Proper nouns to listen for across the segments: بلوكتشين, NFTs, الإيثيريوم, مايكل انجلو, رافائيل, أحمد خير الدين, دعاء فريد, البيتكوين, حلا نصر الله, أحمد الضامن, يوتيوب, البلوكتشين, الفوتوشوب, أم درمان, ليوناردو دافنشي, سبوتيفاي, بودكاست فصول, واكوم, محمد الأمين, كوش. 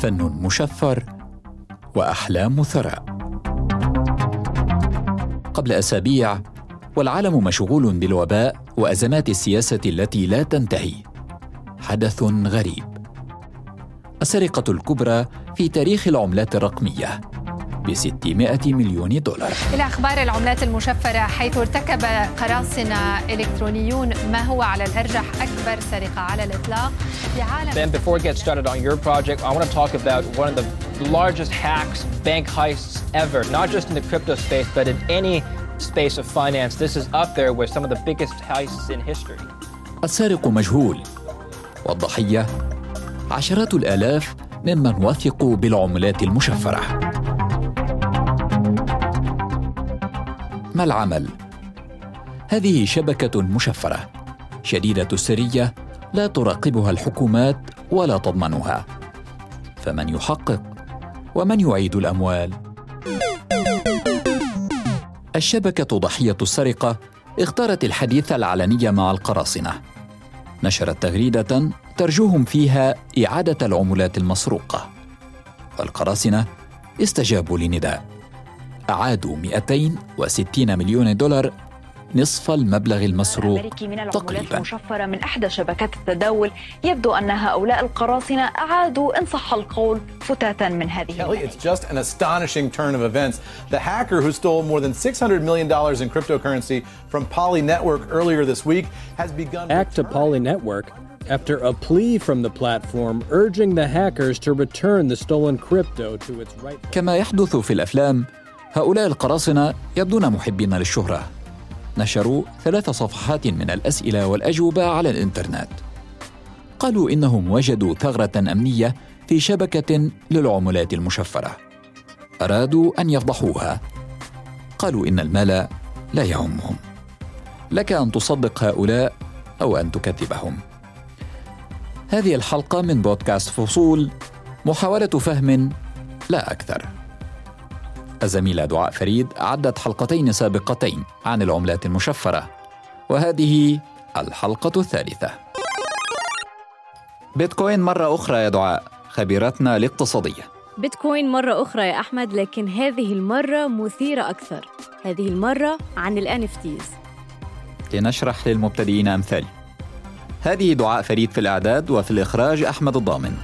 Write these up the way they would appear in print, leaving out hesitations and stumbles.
فن مشفر وأحلام ثراء. قبل أسابيع والعالم مشغول بالوباء وأزمات السياسة التي لا تنتهي، حدث غريب: السرقة الكبرى في تاريخ العملات الرقمية ب$600 مليون. إلى أخبار العملات المشفرة، حيث ارتكب قراصنة إلكترونيون ما هو على الأرجح أكبر سرقة على الإطلاق في عالم. Then before we get started on your project, I want to talk about one of the largest hacks, bank heists ever. Not just in the crypto space, but in any space of finance. This is up there with some of the biggest heists in history. السارق مجهول والضحية عشرات الآلاف ممن وثقوا بالعملات المشفرة. ما العمل؟ هذه شبكة مشفرة شديدة السرية لا تراقبها الحكومات ولا تضمنها، فمن يحقق ومن يعيد الأموال؟ الشبكة ضحية السرقة اختارت الحديث العلني مع القراصنة، نشرت تغريدة ترجوهم فيها إعادة العملات المسروقة، والقراصنة استجابوا للنداء، أعادوا $260 مليون، نصف المبلغ المسروق تقريباً. مشفرة من إحدى شبكات التداول، يبدو أن هؤلاء القراصنة أعادوا إن صح القول فتاة من هذه المالية. It's just an astonishing turn of events. The hacker who stole more than $600 million in cryptocurrency from Poly Network earlier this week has begun back to Poly Network after a plea from the platform urging the hackers to return the stolen crypto to its rightful. كما يحدث في الأفلام، هؤلاء القراصنة يبدون محبين للشهرة، نشروا 3 صفحات من الأسئلة والأجوبة على الإنترنت، قالوا إنهم وجدوا ثغرة أمنية في شبكة للعملات المشفرة، أرادوا أن يفضحوها، قالوا إن المال لا يهمهم، لك أن تصدق هؤلاء أو أن تكذبهم. هذه الحلقة من بودكاست فصول، محاولة فهم لا أكثر. الزميلة دعاء فريد عدت حلقتين سابقتين عن العملات المشفرة، وهذه الحلقة الثالثة. بيتكوين مرة أخرى يا دعاء، خبيرتنا الاقتصادية. بيتكوين مرة أخرى يا أحمد، لكن هذه المرة مثيرة أكثر، هذه المرة عن ال NFTs. لنشرح للمبتدئين أمثال. هذه دعاء فريد في الإعداد، وفي الإخراج أحمد الضامن.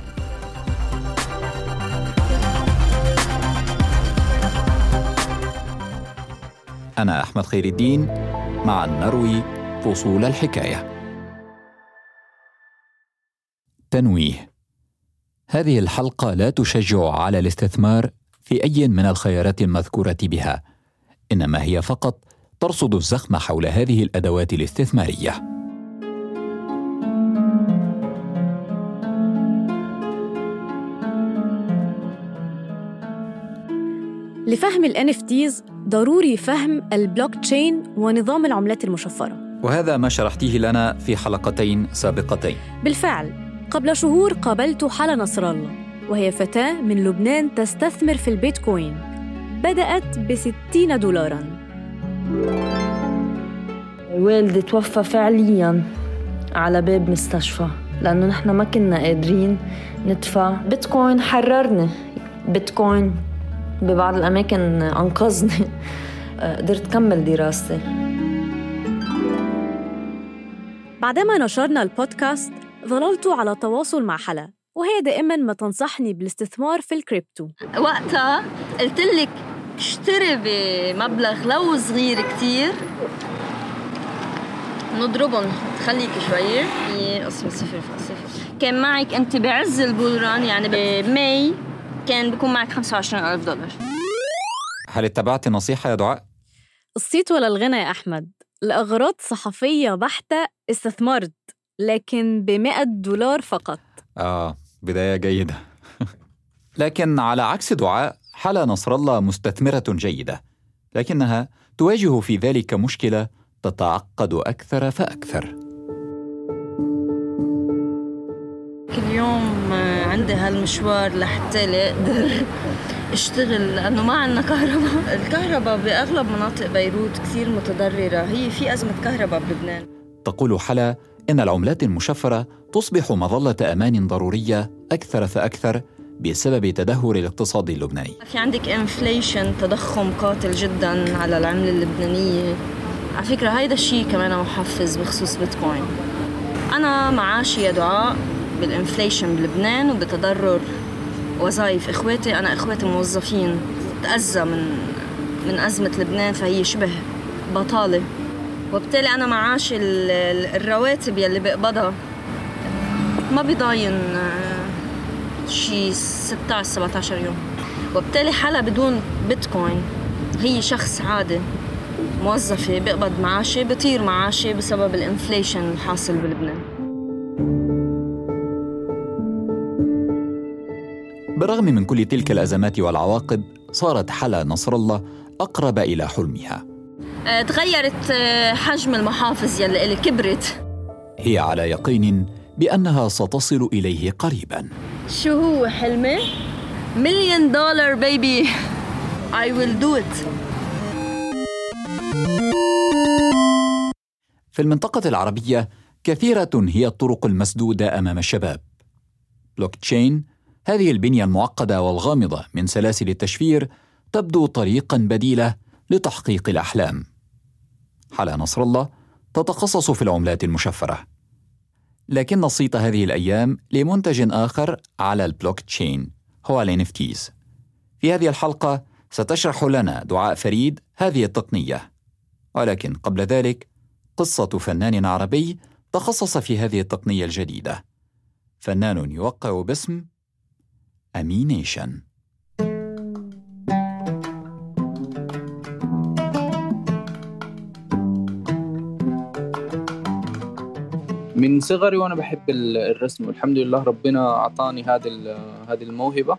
أنا أحمد خير الدين، معاً نروي فصول الحكاية. تنويه: هذه الحلقة لا تشجع على الاستثمار في أي من الخيارات المذكورة بها، إنما هي فقط ترصد الزخم حول هذه الأدوات الاستثمارية. لفهم ال NFTs ضروري فهم البلوكتشين ونظام العملات المشفرة، وهذا ما شرحتيه لنا في حلقتين سابقتين. بالفعل، قبل شهور قابلت حلا نصر الله، وهي فتاة من لبنان تستثمر في البيتكوين، بدأت ب$60. والدي توفى فعلياً على باب مستشفى، لأنه نحن ما كنا قادرين ندفع. بيتكوين حررنا، بيتكوين ببعض الأماكن أنقذني، قدرت أكمل دراستي. بعدما نشرنا البودكاست ظللت على تواصل مع حلا، وهي دائماً ما تنصحني بالاستثمار في الكريبتو. وقتها قلت لك اشتري بمبلغ لو صغير كتير، نضربهم، تخليك شوية قسم 0.0. كان معك أنت بعز البولران، يعني بماي كان بيكون معك $25,000. هل اتبعت نصيحة يا دعاء؟ الصيت ولا الغنى يا أحمد، لأغراض صحفية بحتة استثمرت، لكن $100 فقط. بداية جيدة. لكن على عكس دعاء، حلا نصر الله مستثمرة جيدة، لكنها تواجه في ذلك مشكلة تتعقد أكثر فأكثر. اليوم عندي هالمشوار لحتى لأقدر اشتغل، لأنه ما عندنا كهرباء. الكهرباء بأغلب مناطق بيروت كثير متضررة، هي في أزمة كهرباء بلبنان. تقول حلا إن العملات المشفرة تصبح مظلة أمان ضرورية أكثر فأكثر بسبب التدهور الاقتصادي اللبناني. في عندك انفليشن، تضخم قاتل جدا على العملة اللبنانية. على فكرة هيدا الشيء كمان محفز بخصوص بيتكوين. أنا معاشي يا دعاء بالانفليشن بلبنان وبتضرر وظائف إخواتي. أنا إخواتي موظفين، تأذى من أزمة لبنان، فهي شبه بطالة، وبالتالي أنا معاشي الرواتب يلي بقبضها ما بيضاين شي 16-17 يوم. وبالتالي حالة بدون بيتكوين هي شخص عادي، موظفة بقبض معاشي بطير معاشي بسبب الانفليشن الحاصل بلبنان. بالرغم من كل تلك الأزمات والعواقب، صارت حلا نصر الله أقرب إلى حلمها. تغيرت حجم المحافظ يلي كبرت. هي على يقين بأنها ستصل إليه قريباً. شو هو حلمي؟ $1,000,000 بيبي. I will do it. في المنطقة العربية كثيرة هي الطرق المسدودة أمام الشباب. بلوكتشين، هذه البنية المعقدة والغامضة من سلاسل التشفير، تبدو طريقاً بديلة لتحقيق الأحلام. حلا نصر الله تتخصص في العملات المشفرة، لكن نصيت هذه الأيام لمنتج آخر على البلوكتشين هو الNFTs. في هذه الحلقة ستشرح لنا دعاء فريد هذه التقنية، ولكن قبل ذلك قصة فنان عربي تخصص في هذه التقنية الجديدة، فنان يوقع باسم أمينيشن. من صغري وأنا بحب الرسم، والحمد لله ربنا أعطاني هذه الموهبة.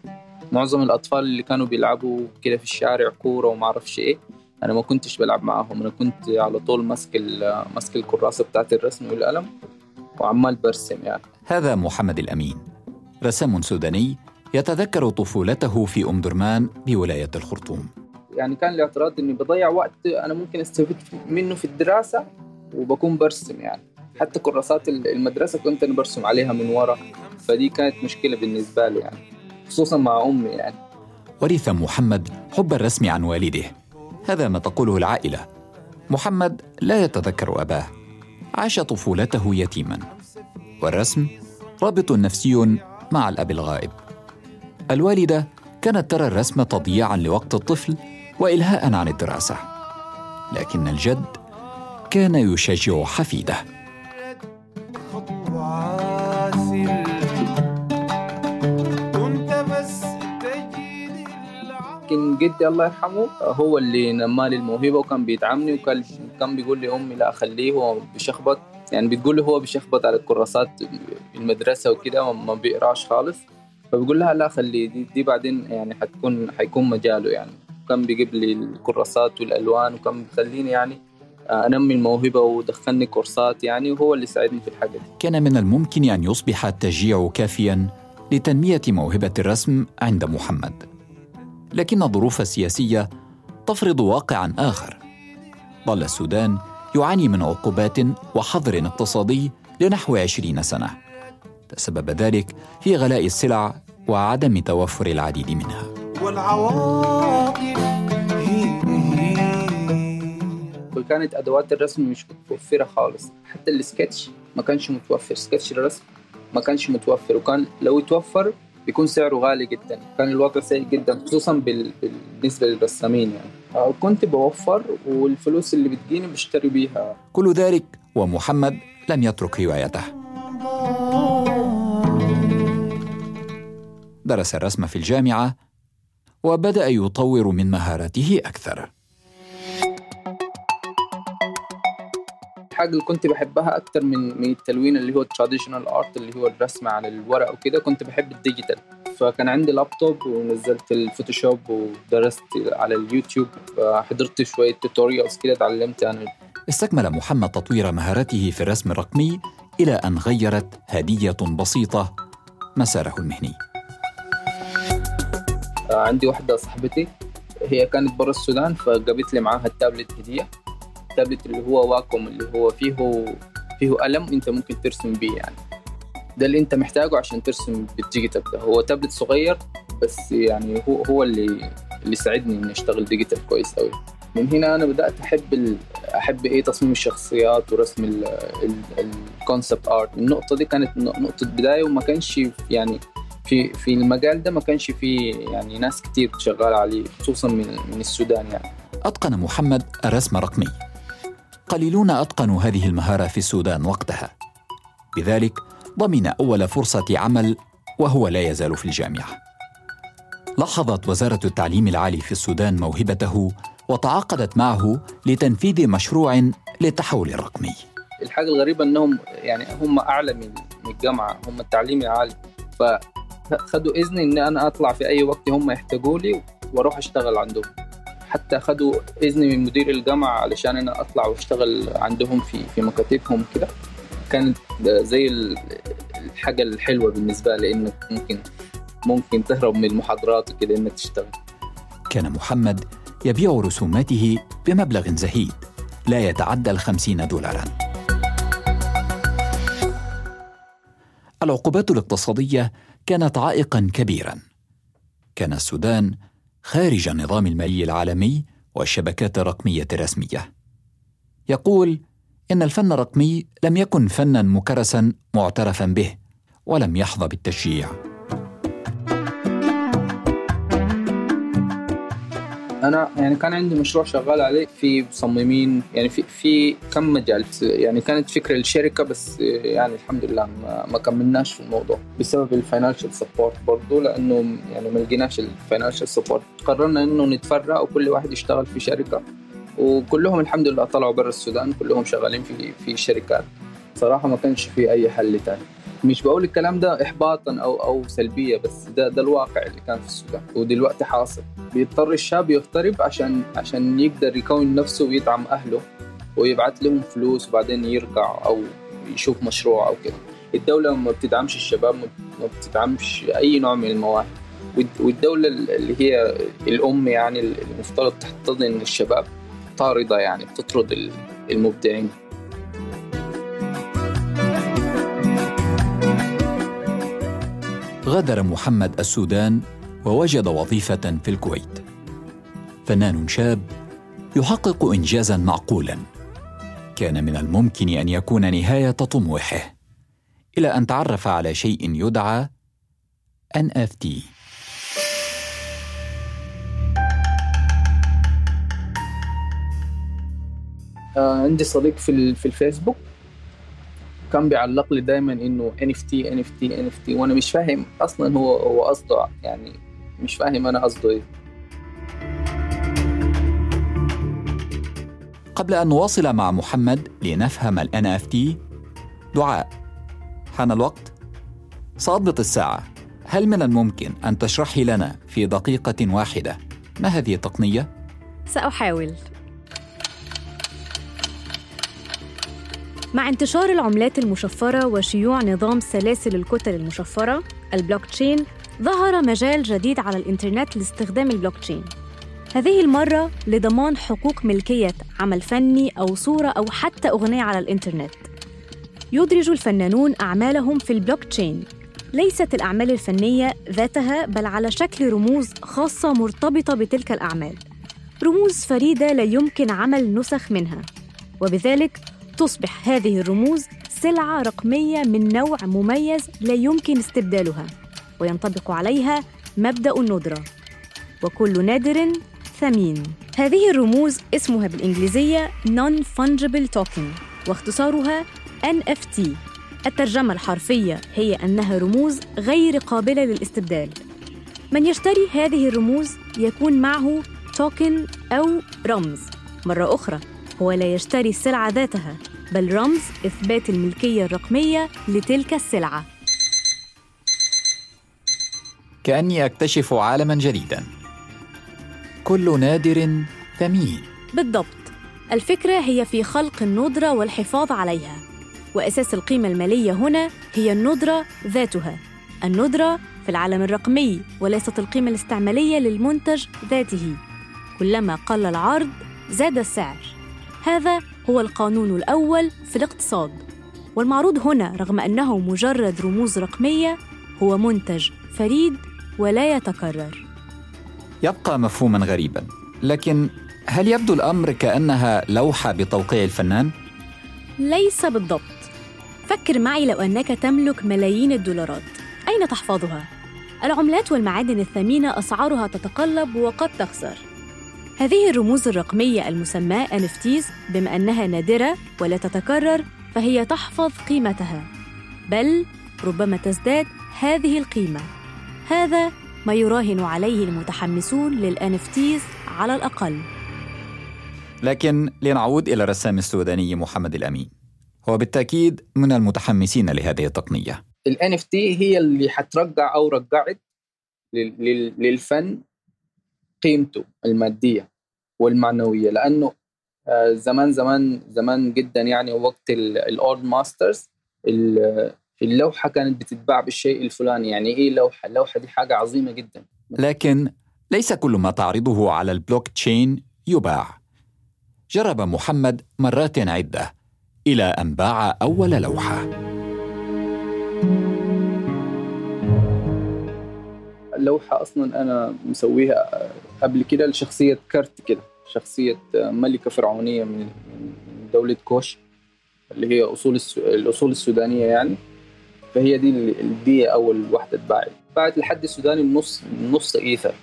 معظم الأطفال اللي كانوا بيلعبوا كده في الشارع كورة وما أعرفش إيه، أنا ما كنتش بلعب معاهم. أنا كنت على طول ماسك الكراسة بتاعت الرسم والقلم وعمال برسم يعني. هذا محمد الأمين، رسام سوداني يتذكر طفولته في أم درمان بولاية الخرطوم. يعني كان الاعتراض إني بضيع وقت أنا ممكن أستفيد منه في الدراسة وبكون برسم يعني. حتى كراسات المدرسة كنت أنا برسم عليها من ورا، فدي كانت مشكلة بالنسبة لي يعني، خصوصا مع أمي يعني. ورث محمد حب الرسم عن والده، هذا ما تقوله العائلة. محمد لا يتذكر أباه، عاش طفولته يتيما، والرسم رابط نفسي مع الأب الغائب. الوالدة كانت ترى الرسم تضييعا لوقت الطفل وإلهاء عن الدراسة، لكن الجد كان يشجع حفيده. لكن جدي الله يرحمه هو اللي نمالي الموهبة، وكان بيدعمني، وكان بيقول لي أمي لا خليه هو بيشخبط، يعني بتقول لي هو بيشخبط على الكراسات المدرسة وكده وما بيقراش خالص، فبيقول لها لا خليه دي بعدين يعني هيكون مجاله يعني. وكان بيجيب لي الكراسات والألوان، وكان بيخليني يعني أنمي الموهبة ودخلني كورسات يعني، وهو اللي ساعدني في الحاجة دي. كان من الممكن أن يصبح التشجيع كافياً لتنمية موهبة الرسم عند محمد، لكن الظروف السياسية تفرض واقعاً آخر. ظل السودان يعاني من عقوبات وحظر اقتصادي لنحو 20 سنة، تسبب ذلك في غلاء السلع وعدم توفر العديد منها. كانت أدوات الرسم مش متوفرة خالص، حتى السكتش ما كانش متوفر، سكتش الرسم ما كانش متوفر، وكان لو يتوفر بيكون سعره غالي جدا. كان الوضع سيء جدا خصوصا بالنسبة للرسامين يعني. كنت بوفر والفلوس اللي بتجيني بشتري بيها. كل ذلك ومحمد لم يترك هوايته. درس الرسم في الجامعة وبدأ يطور من مهاراته أكثر. الحاجة اللي كنت بحبها أكتر من التلوين اللي هو التراديشنال آرت اللي هو الرسم على الورق وكده، كنت بحب الديجيتال. فكان عندي لابتوب ونزلت الفوتوشوب ودرست على اليوتيوب، حضرت شوية توتوريالز كده اتعلمت يعني. استكمل محمد تطوير مهارته في الرسم الرقمي إلى أن غيرت هدية بسيطة مساره المهني. عندي واحدة صاحبتي هي كانت برا السودان، فجابت لي معاها التابلت هدية، التابلت اللي هو واكوم اللي هو فيه قلم انت ممكن ترسم بيه يعني. ده اللي انت محتاجه عشان ترسم بالديجيتال. ده هو تابلت صغير بس يعني هو اللي ساعدني ان اشتغل ديجيتال كويس قوي. من هنا انا بدات احب ايه تصميم الشخصيات ورسم الكونسبت ارت. النقطه دي كانت نقطه بدايه، وما كانش يعني في المجال ده ما كانش فيه يعني ناس كتير شغال عليه، خصوصا من السودان. يعني اتقن محمد الرسم الرقمي، قليلون اتقنوا هذه المهاره في السودان وقتها، بذلك ضمن اول فرصه عمل وهو لا يزال في الجامعه. لاحظت وزاره التعليم العالي في السودان موهبته وتعاقدت معه لتنفيذ مشروع للتحول الرقمي. الحاجة الغريبة أنهم يعني هم أعلى من الجامعة، هم التعليم العالي، فخدوا إذني أن أنا أطلع في أي وقت هم يحتاجوا لي وأروح أشتغل عندهم. حتى خدوا إذني من مدير الجامعة علشان أنا أطلع وأشتغل عندهم في مكاتبهم كده. كانت زي الحاجة الحلوة بالنسبة لي، إنك ممكن تهرب من المحاضرات وكده إنك تشتغل. كان محمد يبيع رسوماته بمبلغ زهيد لا يتعدى $50. العقوبات الاقتصادية كانت عائقاً كبيراً. كان السودان خارج نظام المالي العالمي والشبكات الرقمية الرسمية. يقول إن الفن الرقمي لم يكن فناً مكرساً معترفاً به ولم يحظى بالتشجيع. أنا يعني كان عندي مشروع شغال عليه في مصممين، يعني في كم مجال. يعني كانت فكرة الشركة بس يعني الحمد لله ما كملناش في الموضوع بسبب الفاينانشال سبورت برضو، لأنه يعني ما لقيناش الفاينانشال سبورت. قررنا إنه نتفرق وكل واحد يشتغل في شركة، وكلهم الحمد لله طلعوا برا السودان، كلهم شغالين في شركات. صراحة ما كانش في أي حل تاني. مش بقول الكلام ده إحباطاً أو سلبية، بس ده الواقع اللي كان في السودان ودلوقتي حاصل. بيضطر الشاب يغترب عشان يقدر يكون نفسه ويدعم أهله ويبعت لهم فلوس وبعدين يرجع أو يشوف مشروع أو كده. الدولة ما بتدعمش الشباب، ما بتدعمش أي نوع من المواهب، والدولة اللي هي الأم يعني المفترض تحتضن الشباب طاردة، يعني بتطرد المبدعين. غادر محمد السودان ووجد وظيفة في الكويت. فنان شاب يحقق إنجازاً معقولاً. كان من الممكن أن يكون نهاية طموحه، إلى أن تعرف على شيء يدعى NFT. عندي صديق في الفيسبوك كان بيعلق لي دايماً إنه NFT، وأنا مش فاهم أصلاً هو قصده، يعني مش فاهم أنا قصده إيه. قبل أن نواصل مع محمد لنفهم ال NFT، دعاء، حان الوقت، سأضبط الساعة. هل من الممكن أن تشرحي لنا في دقيقة واحدة ما هذه التقنية؟ سأحاول. مع انتشار العملات المشفرة وشيوع نظام سلاسل الكتل المشفرة البلوكتشين، ظهر مجال جديد على الإنترنت لاستخدام البلوكتشين، هذه المرة لضمان حقوق ملكية عمل فني أو صورة أو حتى أغنية على الإنترنت. يدرج الفنانون أعمالهم في البلوكتشين، ليست الأعمال الفنية ذاتها بل على شكل رموز خاصة مرتبطة بتلك الأعمال، رموز فريدة لا يمكن عمل نسخ منها، وبذلك تصبح هذه الرموز سلعة رقمية من نوع مميز لا يمكن استبدالها، وينطبق عليها مبدأ الندرة، وكل نادر ثمين. هذه الرموز اسمها بالإنجليزية Non-Fungible Token، واختصارها NFT. الترجمة الحرفية هي أنها رموز غير قابلة للاستبدال. من يشتري هذه الرموز يكون معه توكن أو رمز. مرة أخرى، هو لا يشتري السلعة ذاتها بل رمز إثبات الملكية الرقمية لتلك السلعة. كأني أكتشف عالماً جديداً. كل نادر ثمين. بالضبط. الفكرة هي في خلق الندرة والحفاظ عليها، وأساس القيمة المالية هنا هي الندرة ذاتها. الندرة في العالم الرقمي وليست القيمة الاستعمالية للمنتج ذاته. كلما قل العرض زاد السعر. هذا هو القانون الأول في الاقتصاد، والمعروض هنا رغم أنه مجرد رموز رقمية هو منتج فريد ولا يتكرر. يبقى مفهوماً غريباً، لكن هل يبدو الأمر كأنها لوحة بتوقيع الفنان؟ ليس بالضبط. فكر معي، لو أنك تملك ملايين الدولارات أين تحفظها؟ العملات والمعادن الثمينة أسعارها تتقلب وقد تخسر. هذه الرموز الرقمية المسماة NFTs بما أنها نادرة ولا تتكرر فهي تحفظ قيمتها، بل ربما تزداد هذه القيمة. هذا ما يراهن عليه المتحمسون للNFTs على الأقل. لكن لنعود إلى الرسام السوداني محمد الأمين، هو بالتأكيد من المتحمسين لهذه التقنية. الNFT هي اللي حترجع أو رجعت للفن قيمته المادية والمعنوية، لأنه زمان زمان زمان جدا، يعني وقت الأولد ماسترز اللوحة كانت بتتباع بالشيء الفلاني. يعني إيه لوحة؟ اللوحة دي حاجة عظيمة جدا. لكن ليس كل ما تعرضه على البلوكتشين يباع. جرب محمد مرات عدة إلى أن باع أول لوحة. اللوحة أصلاً أنا مسويها قبل كده لشخصية كارت كده، شخصية ملكة فرعونية من دولة كوش اللي هي الأصول السودانية يعني. فهي دي أول واحدة اتباعت، باعت لحد السوداني نص إيثر،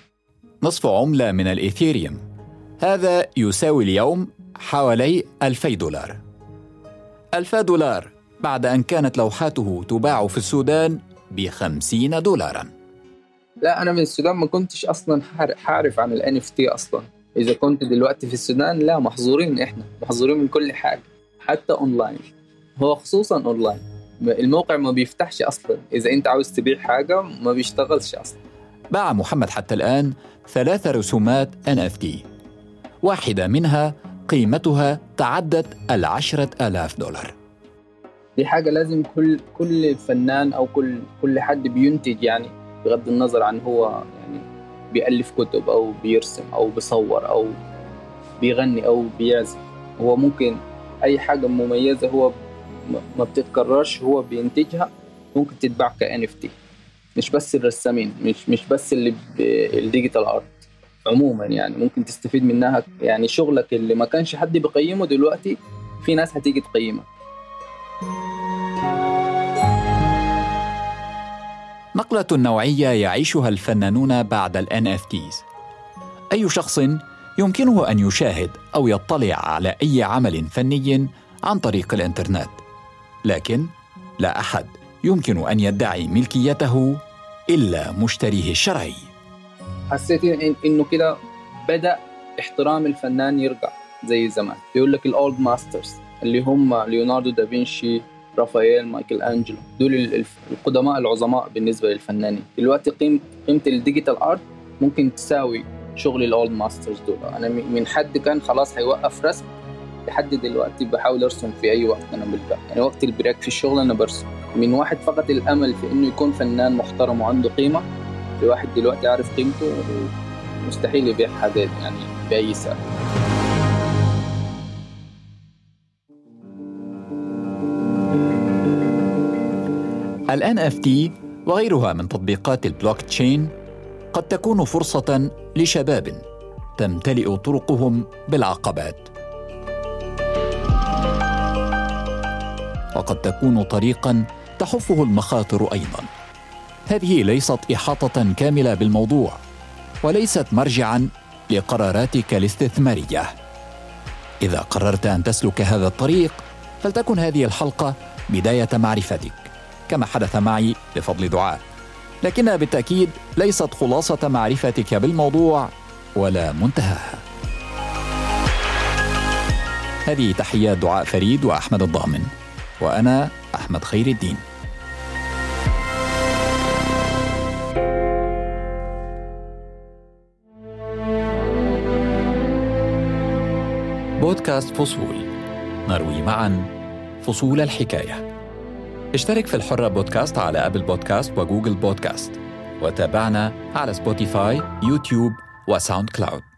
نصف عملة من الإيثيريوم. هذا يساوي اليوم حوالي $2000. $2000 بعد أن كانت لوحاته تباع في السودان $50. لا، أنا من السودان ما كنتش أصلاً حارف عن الNFT أصلاً. إذا كنت دلوقتي في السودان لا، محظورين، إحنا محظورين من كل حاجة، حتى أونلاين، هو خصوصاً أونلاين الموقع ما بيفتحش أصلاً. إذا أنت عاوز تبيع حاجة ما بيشتغلش أصلاً. باع محمد حتى الآن 3 رسومات NFT، واحدة منها قيمتها تعدت $10,000. دي حاجة لازم كل فنان أو كل حد بينتج، يعني بغض النظر عن هو يعني بيألف كتب أو بيرسم أو بيصور أو بيغني أو بيعزف، هو ممكن أي حاجة مميزة هو ما بتتكررش هو بينتجها ممكن تتباع كNFT. مش بس الرسامين، مش بس اللي بالديجيتال آرت عموما، يعني ممكن تستفيد منها. يعني شغلك اللي ما كانش حد بيقيمه دلوقتي في ناس هتيجي تقيمه. نقلة نوعية يعيشها الفنانون بعد الNFTs. أي شخص يمكنه أن يشاهد أو يطلع على أي عمل فني عن طريق الإنترنت، لكن لا أحد يمكن أن يدعي ملكيته إلا مشتريه الشرعي. حسيت إنه كده بدأ احترام الفنان يرجع زي زمان. بيقول لك الأولد ماسترز اللي هم ليوناردو دافنشي، رافائيل، مايكل انجلو، دول القدماء العظماء بالنسبة للفنانين. دلوقتي قيمة الديجيتال آرت ممكن تساوي شغل الأولد ماسترز دول. أنا من حد كان خلاص هيوقف رسم لحد دلوقتي بحاول أرسم في أي وقت أنا بلقى، يعني وقت البريك في الشغل أنا برسم. من واحد فقط الأمل في إنه يكون فنان محترم وعنده قيمة، لواحد دلوقتي عارف قيمته مستحيل يبيع حاجات يعني بأي سعر. الNFT وغيرها من تطبيقات البلوكتشين قد تكون فرصة لشباب تمتلئ طرقهم بالعقبات، وقد تكون طريقاً تحفه المخاطر أيضاً. هذه ليست إحاطة كاملة بالموضوع، وليست مرجعاً لقراراتك الاستثمارية. إذا قررت أن تسلك هذا الطريق فلتكن هذه الحلقة بداية معرفتك، كما حدث معي بفضل دعاء، لكنها بالتأكيد ليست خلاصة معرفتك بالموضوع ولا منتهاها. هذه تحيات دعاء فريد وأحمد الضامن، وأنا أحمد خير الدين. بودكاست فصول، نروي معا فصول الحكاية. اشترك في الحرة بودكاست على أبل بودكاست وجوجل بودكاست، وتابعنا على سبوتيفاي، يوتيوب وساوند كلاود.